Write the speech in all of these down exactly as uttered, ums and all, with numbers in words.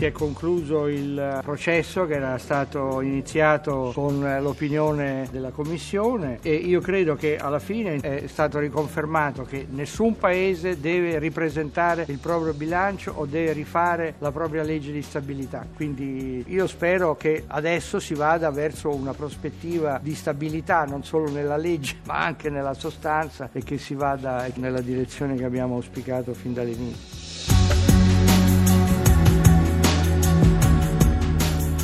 Si è concluso il processo che era stato iniziato con l'opinione della Commissione e io credo che alla fine è stato riconfermato che nessun paese deve ripresentare il proprio bilancio o deve rifare la propria legge di stabilità. Quindi io spero che adesso si vada verso una prospettiva di stabilità non solo nella legge ma anche nella sostanza e che si vada nella direzione che abbiamo auspicato fin dall'inizio.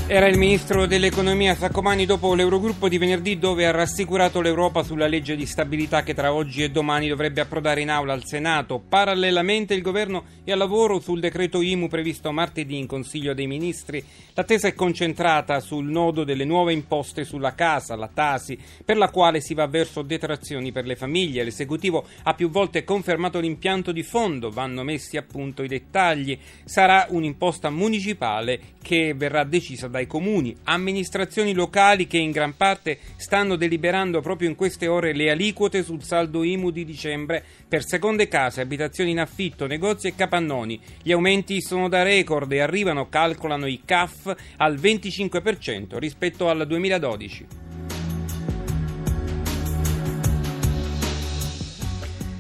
Era il ministro dell'economia Saccomani dopo l'Eurogruppo di venerdì, dove ha rassicurato l'Europa sulla legge di stabilità che tra oggi e domani dovrebbe approdare in aula al Senato. Parallelamente il governo è al lavoro sul decreto I M U previsto martedì in Consiglio dei Ministri. L'attesa è concentrata sul nodo delle nuove imposte sulla casa, la Tasi, per la quale si va verso detrazioni per le famiglie. L'esecutivo ha più volte confermato l'impianto di fondo, vanno messi a punto i dettagli. Sarà un'imposta municipale che verrà decisa da dai comuni, amministrazioni locali che in gran parte stanno deliberando proprio in queste ore le aliquote sul saldo I M U di dicembre per seconde case, abitazioni in affitto, negozi e capannoni. Gli aumenti sono da record e arrivano, calcolano i C A F, al venticinque per cento rispetto al duemiladodici.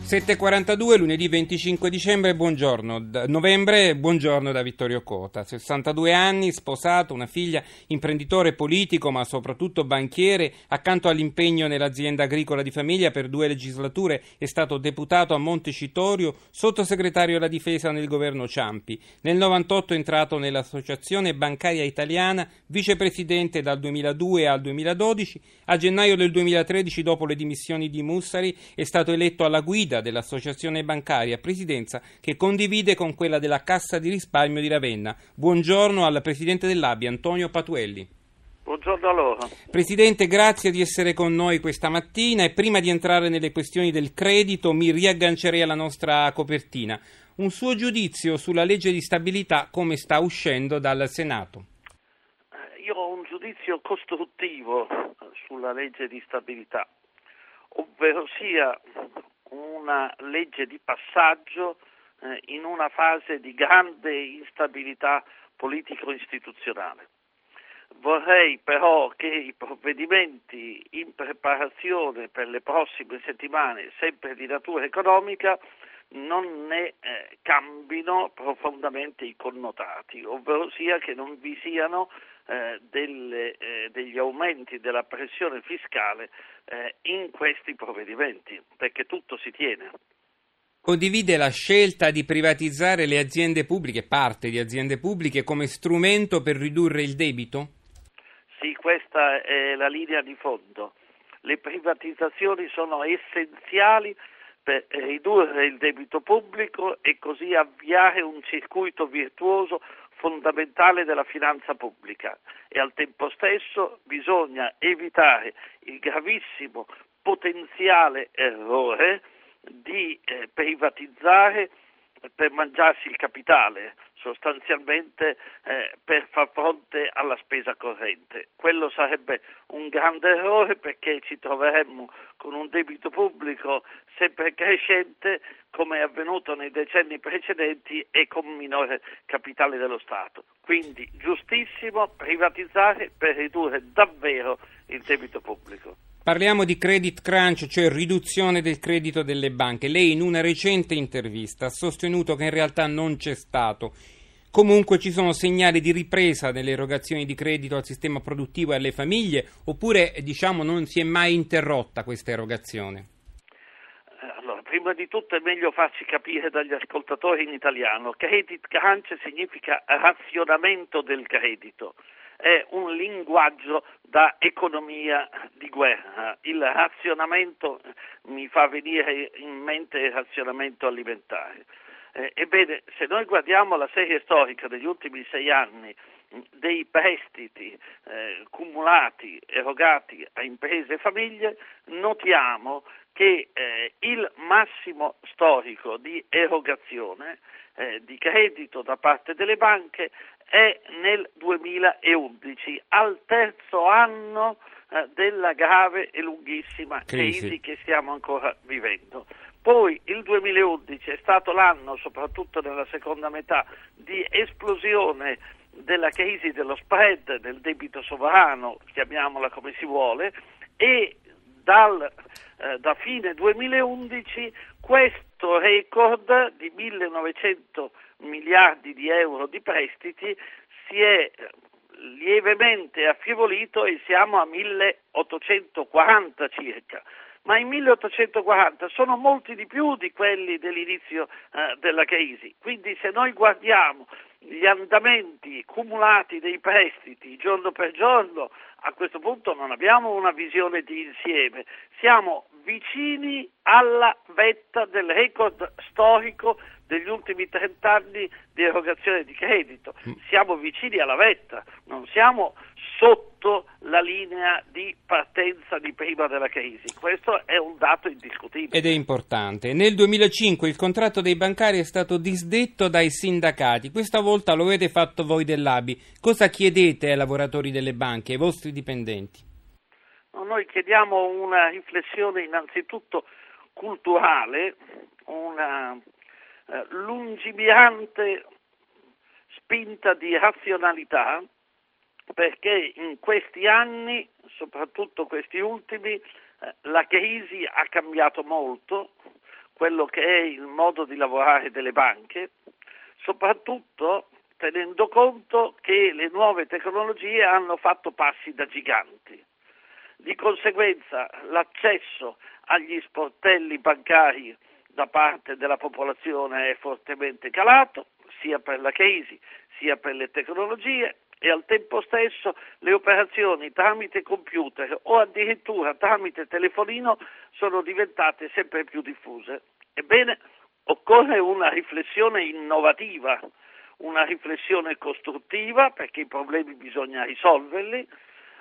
sette e quarantadue, lunedì venticinque dicembre, buongiorno, da, novembre, buongiorno da Vittorio Cota. sessantadue anni, sposato, una figlia, imprenditore politico ma soprattutto banchiere. Accanto all'impegno nell'azienda agricola di famiglia per due legislature è stato deputato a Montecitorio, sottosegretario alla difesa nel governo Ciampi. Nel novantotto è entrato nell'Associazione Bancaria Italiana, vicepresidente dal duemiladue al duemiladodici. A gennaio del duemilatredici, dopo le dimissioni di Mussari, è stato eletto alla guida dell'Associazione Bancaria, presidenza che condivide con quella della Cassa di Risparmio di Ravenna. Buongiorno al presidente dell'A B I, Antonio Patuelli. Buongiorno a loro. Presidente, grazie di essere con noi questa mattina e prima di entrare nelle questioni del credito mi riaggancerei alla nostra copertina. Un suo giudizio sulla legge di stabilità come sta uscendo dal Senato? Io ho un giudizio costruttivo sulla legge di stabilità, ovvero sia una legge di passaggio eh, in una fase di grande instabilità politico-istituzionale. Vorrei però che i provvedimenti in preparazione per le prossime settimane, sempre di natura economica, non ne eh, cambino profondamente i connotati, ovvero sia che non vi siano eh, delle, eh, degli aumenti della pressione fiscale eh, in questi provvedimenti, perché tutto si tiene. Condivide la scelta di privatizzare le aziende pubbliche, parte di aziende pubbliche, come strumento per ridurre il debito? Sì, questa è la linea di fondo. Le privatizzazioni sono essenziali per ridurre il debito pubblico e così avviare un circuito virtuoso fondamentale della finanza pubblica e al tempo stesso bisogna evitare il gravissimo potenziale errore di eh, privatizzare per mangiarsi il capitale, sostanzialmente eh, per far fronte alla spesa corrente. Quello sarebbe un grande errore perché ci troveremmo con un debito pubblico sempre crescente, come è avvenuto nei decenni precedenti, e con minore capitale dello Stato. Quindi giustissimo privatizzare per ridurre davvero il debito pubblico. Parliamo di credit crunch, cioè riduzione del credito delle banche. Lei in una recente intervista ha sostenuto che in realtà non c'è stato. Comunque ci sono segnali di ripresa delle erogazioni di credito al sistema produttivo e alle famiglie, oppure diciamo non si è mai interrotta questa erogazione? Allora, prima di tutto è meglio farci capire dagli ascoltatori in italiano. Credit crunch significa razionamento del credito. È un linguaggio da economia di guerra. Il razionamento mi fa venire in mente il razionamento alimentare. Eh, ebbene, se noi guardiamo la serie storica degli ultimi sei anni dei prestiti eh, cumulati, erogati a imprese e famiglie, notiamo che eh, il massimo storico di erogazione eh, di credito da parte delle banche è nel duemilaundici, al terzo anno eh, della grave e lunghissima crisi. crisi che stiamo ancora vivendo. Poi il duemilaundici è stato l'anno, soprattutto nella seconda metà, di esplosione della crisi dello spread, del debito sovrano, chiamiamola come si vuole, e dal, eh, da fine duemilaundici questo record di millenovecento miliardi di euro di prestiti si è lievemente affievolito e siamo a milleottocentoquaranta circa, ma i milleottocentoquaranta sono molti di più di quelli dell'inizio eh, della crisi, quindi se noi guardiamo gli andamenti cumulati dei prestiti giorno per giorno, a questo punto non abbiamo una visione di insieme, siamo vicini alla vetta del record storico degli ultimi trent'anni di erogazione di credito, siamo vicini alla vetta, non siamo sotto la linea di partenza di prima della crisi, questo è un dato indiscutibile. Ed è importante. Nel duemilacinque il contratto dei bancari è stato disdetto dai sindacati, questa volta lo avete fatto voi dell'A B I, cosa chiedete ai lavoratori delle banche, ai vostri dipendenti? No, noi chiediamo una riflessione innanzitutto culturale, una lungimirante spinta di razionalità, perché in questi anni, soprattutto questi ultimi, la crisi ha cambiato molto quello che è il modo di lavorare delle banche, soprattutto tenendo conto che le nuove tecnologie hanno fatto passi da giganti. Di conseguenza l'accesso agli sportelli bancari da parte della popolazione è fortemente calato, sia per la crisi sia per le tecnologie, e al tempo stesso le operazioni tramite computer o addirittura tramite telefonino sono diventate sempre più diffuse. Ebbene, occorre una riflessione innovativa, una riflessione costruttiva, perché i problemi bisogna risolverli,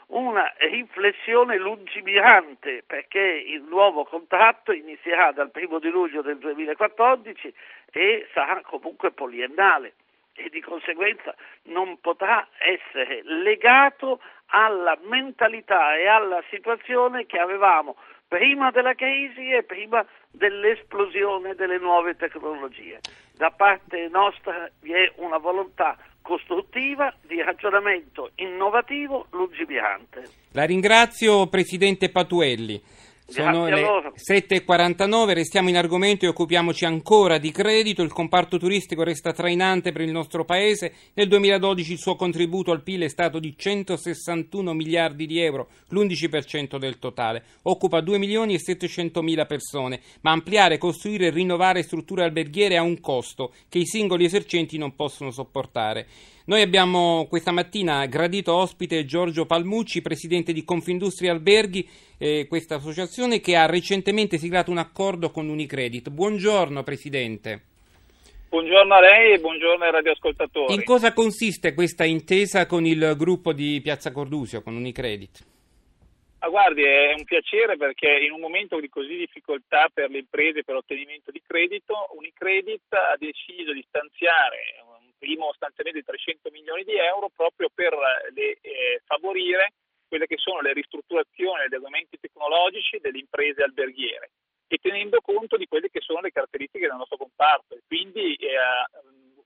una riflessione lungimirante, perché il nuovo contratto inizierà dal primo di luglio del duemilaquattordici e sarà comunque poliennale e di conseguenza non potrà essere legato alla mentalità e alla situazione che avevamo prima della crisi e prima dell'esplosione delle nuove tecnologie. Da parte nostra vi è una volontà costruttiva, di ragionamento innovativo, lungimirante. La ringrazio, Presidente Patuelli. Sono le sette e quarantanove, restiamo in argomento e occupiamoci ancora di credito. Il comparto turistico resta trainante per il nostro paese. Nel duemiladodici il suo contributo al P I L è stato di centosessantuno miliardi di euro, l'undici per cento del totale. Occupa due milioni e settecentomila persone, ma ampliare, costruire e rinnovare strutture alberghiere ha un costo che i singoli esercenti non possono sopportare. Noi abbiamo questa mattina gradito ospite Giorgio Palmucci, presidente di Confindustria Alberghi, eh, questa associazione che ha recentemente siglato un accordo con UniCredit. Buongiorno Presidente. Buongiorno a lei e buongiorno ai radioascoltatori. In cosa consiste questa intesa con il gruppo di Piazza Cordusio, con UniCredit? Ah, guardi, è un piacere perché in un momento di così difficoltà per le imprese per l'ottenimento di credito, UniCredit ha deciso di stanziare primo stanziamento di trecento milioni di euro proprio per le, eh, favorire quelle che sono le ristrutturazioni e gli aumenti tecnologici delle imprese alberghiere e tenendo conto di quelle che sono le caratteristiche del nostro comparto e quindi eh,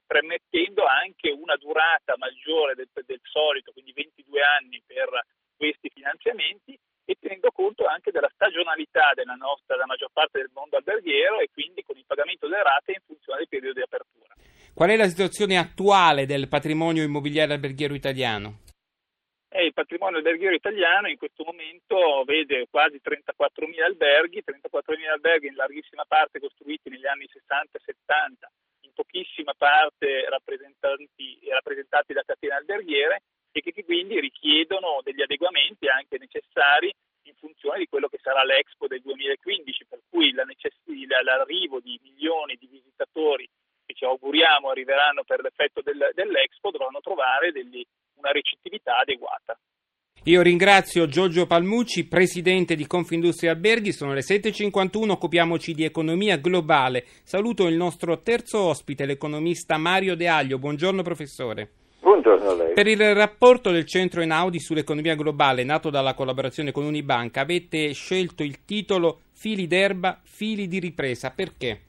permettendo anche una durata maggiore del, del solito, quindi ventidue anni per questi finanziamenti e tenendo conto anche della stagionalità della nostra, della maggior parte del mondo alberghiero e quindi con il pagamento delle rate in funzione dei periodi di apertura. Qual è la situazione attuale del patrimonio immobiliare alberghiero italiano? Eh, il patrimonio alberghiero italiano in questo momento vede quasi trentaquattromila alberghi, trentaquattromila alberghi in larghissima parte costruiti negli anni sessanta e settanta, in pochissima parte rappresentanti, rappresentati da catene alberghiere e che quindi richiedono degli adeguamenti anche necessari in funzione di quello che sarà l'Expo del duemilaquindici, per cui la necess- l'arrivo di milioni di visitatori che ci auguriamo arriveranno per l'effetto del, dell'Expo dovranno trovare degli, una ricettività adeguata. Io ringrazio Giorgio Palmucci, presidente di Confindustria Alberghi. Sono le sette e cinquantuno, occupiamoci di economia globale. Saluto il nostro terzo ospite, l'economista Mario De Aglio. Buongiorno professore. Buongiorno a lei. Per il rapporto del centro Einaudi sull'economia globale, nato dalla collaborazione con Unibanca, avete scelto il titolo Fili d'erba, fili di ripresa. Perché?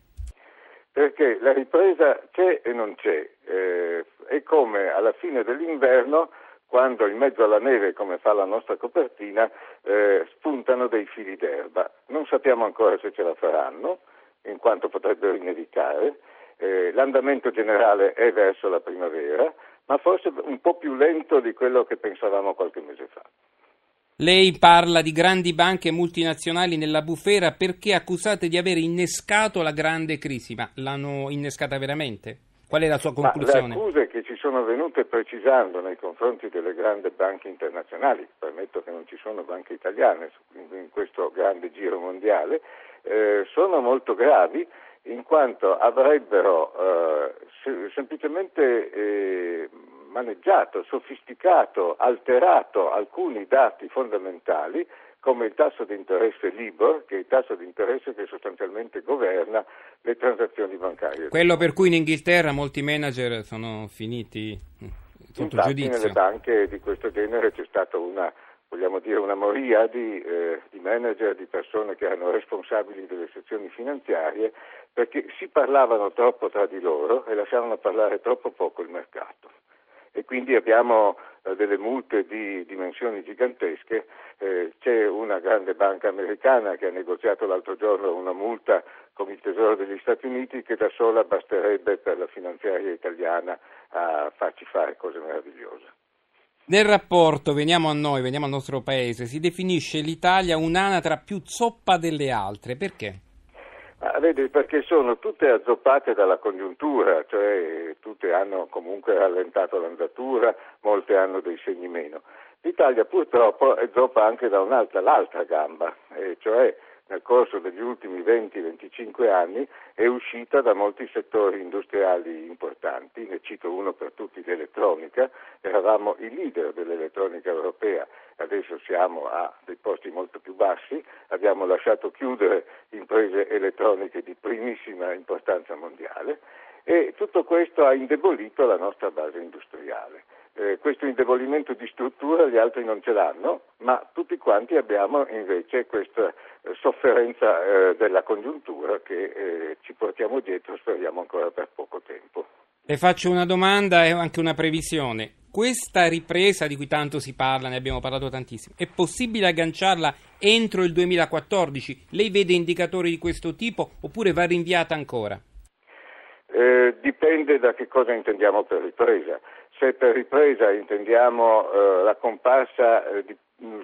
Perché la ripresa c'è e non c'è. Eh, è come alla fine dell'inverno, quando in mezzo alla neve, come fa la nostra copertina, eh, spuntano dei fili d'erba. Non sappiamo ancora se ce la faranno, in quanto potrebbero inevitare. Eh, l'andamento generale è verso la primavera, ma forse un po' più lento di quello che pensavamo qualche mese fa. Lei parla di grandi banche multinazionali nella bufera perché accusate di aver innescato la grande crisi, ma l'hanno innescata veramente? Qual è la sua conclusione? Ma le accuse che ci sono venute precisando nei confronti delle grandi banche internazionali, permetto che non ci sono banche italiane in questo grande giro mondiale, eh, sono molto gravi, in quanto avrebbero eh, se- semplicemente eh, maneggiato, sofisticato, alterato alcuni dati fondamentali come il tasso di interesse LIBOR, che è il tasso di interesse che sostanzialmente governa le transazioni bancarie. Quello per cui in Inghilterra molti manager sono finiti sotto Infatti, giudizio. Nelle banche di questo genere c'è stata una, vogliamo dire, una moria di, eh, di manager, di persone che erano responsabili delle sezioni finanziarie, perché si parlavano troppo tra di loro e lasciavano parlare troppo poco il mercato. E quindi abbiamo delle multe di dimensioni gigantesche. Eh, c'è una grande banca americana che ha negoziato l'altro giorno una multa con il Tesoro degli Stati Uniti che da sola basterebbe per la finanziaria italiana a farci fare cose meravigliose. Nel rapporto, veniamo a noi, veniamo al nostro paese, si definisce l'Italia un'anatra più zoppa delle altre. Perché? Ah, vedi, perché sono tutte azzoppate dalla congiuntura, cioè tutte hanno comunque rallentato l'andatura, molte hanno dei segni meno. L'Italia purtroppo è zoppa anche da un'altra, l'altra gamba, eh, cioè nel corso degli ultimi venti venticinque anni è uscita da molti settori industriali importanti, ne cito uno per tutti, l'elettronica. Eravamo i leader dell'elettronica europea, adesso siamo a dei posti molto più bassi, abbiamo lasciato chiudere imprese elettroniche di primissima importanza mondiale e tutto questo ha indebolito la nostra base industriale. Eh, questo indebolimento di struttura gli altri non ce l'hanno, ma tutti quanti abbiamo invece questa sofferenza eh, della congiuntura che eh, ci portiamo dietro, speriamo ancora per poco tempo. Le faccio una domanda e anche una previsione. Questa ripresa di cui tanto si parla, ne abbiamo parlato tantissimo, è possibile agganciarla entro il duemilaquattordici? Lei vede indicatori di questo tipo oppure va rinviata ancora? Eh, dipende da che cosa intendiamo per ripresa. Se per ripresa intendiamo eh, la comparsa eh, di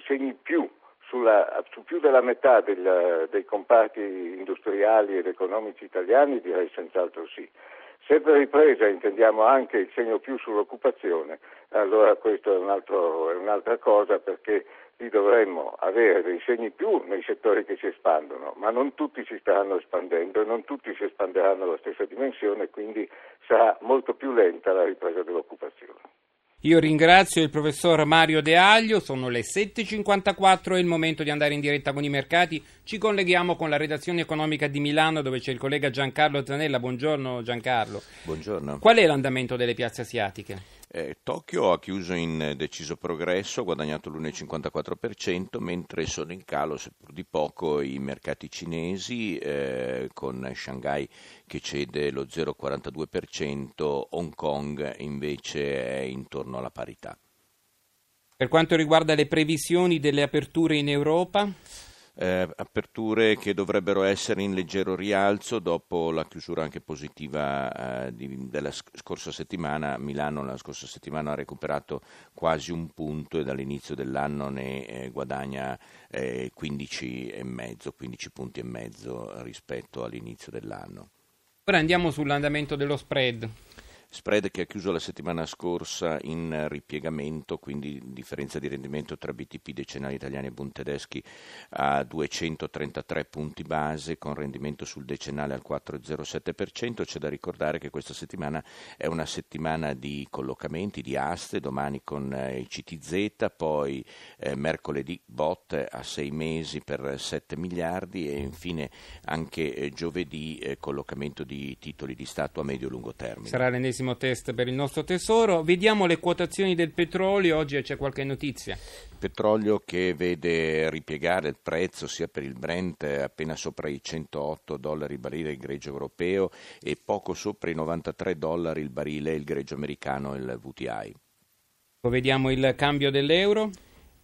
segni più sulla, su più della metà del, dei comparti industriali ed economici italiani, direi senz'altro sì. Se per ripresa intendiamo anche il segno più sull'occupazione, allora questo è, un altro, è un'altra cosa, perché lì dovremmo avere dei segni più nei settori che si espandono, ma non tutti si staranno espandendo e non tutti si espanderanno alla stessa dimensione, quindi sarà molto più lenta la ripresa dell'occupazione. Io ringrazio il professor Mario De Aglio, sono le sette e cinquantaquattro, è il momento di andare in diretta con i mercati, ci colleghiamo con la redazione economica di Milano dove c'è il collega Giancarlo Zanella. Buongiorno Giancarlo. Buongiorno. Qual è l'andamento delle piazze asiatiche? Eh, Tokyo ha chiuso in deciso progresso, ha guadagnato l'uno virgola cinquantaquattro per cento, mentre sono in calo, seppur di poco, i mercati cinesi, eh, con Shanghai che cede lo zero virgola quarantadue per cento, Hong Kong invece è intorno alla parità. Per quanto riguarda le previsioni delle aperture in Europa? Eh, aperture che dovrebbero essere in leggero rialzo dopo la chiusura anche positiva eh, di, della sc- scorsa settimana. Milano la scorsa settimana ha recuperato quasi un punto e dall'inizio dell'anno ne eh, guadagna eh, quindici e mezzo, quindici punti e mezzo rispetto all'inizio dell'anno. Ora andiamo sull'andamento dello spread. Spread che ha chiuso la settimana scorsa in ripiegamento, quindi differenza di rendimento tra B T P decennali italiani e Bund tedeschi a duecentotrentatré punti base, con rendimento sul decennale al quattro virgola zero sette per cento. C'è da ricordare che questa settimana è una settimana di collocamenti, di aste, domani con il C T Z, poi eh, mercoledì B O T a sei mesi per sette miliardi e infine anche eh, giovedì eh, collocamento di titoli di Stato a medio-lungo termine. Sarà l'ennesima quarantesimo test per il nostro tesoro. Vediamo le quotazioni del petrolio, oggi c'è qualche notizia. Petrolio che vede ripiegare il prezzo sia per il Brent appena sopra i centootto dollari il barile il greggio europeo e poco sopra i novantatré dollari il barile il greggio americano il W T I. Vediamo il cambio dell'euro.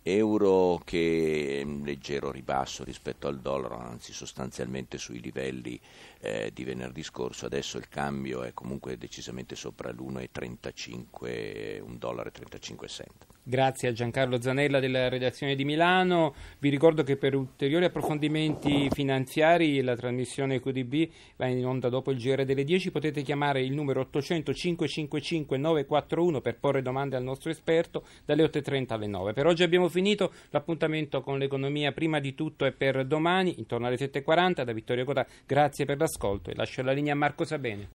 Euro che è un leggero ribasso rispetto al dollaro, anzi sostanzialmente sui livelli eh, di venerdì scorso. Adesso il cambio è comunque decisamente sopra l'uno virgola trentacinque, un dollaro e trentacinque cent. Grazie a Giancarlo Zanella della redazione di Milano. Vi ricordo che per ulteriori approfondimenti finanziari la trasmissione Q D B va in onda dopo il G R delle dieci. Potete chiamare il numero ottocento cinquecentocinquantacinque novecentoquarantuno per porre domande al nostro esperto dalle otto e trenta alle nove. Per oggi abbiamo finito. L'appuntamento con l'economia prima di tutto è per domani intorno alle sette e quaranta. Da Vittorio Cota grazie per l'ascolto e lascio la linea a Marco Sabene.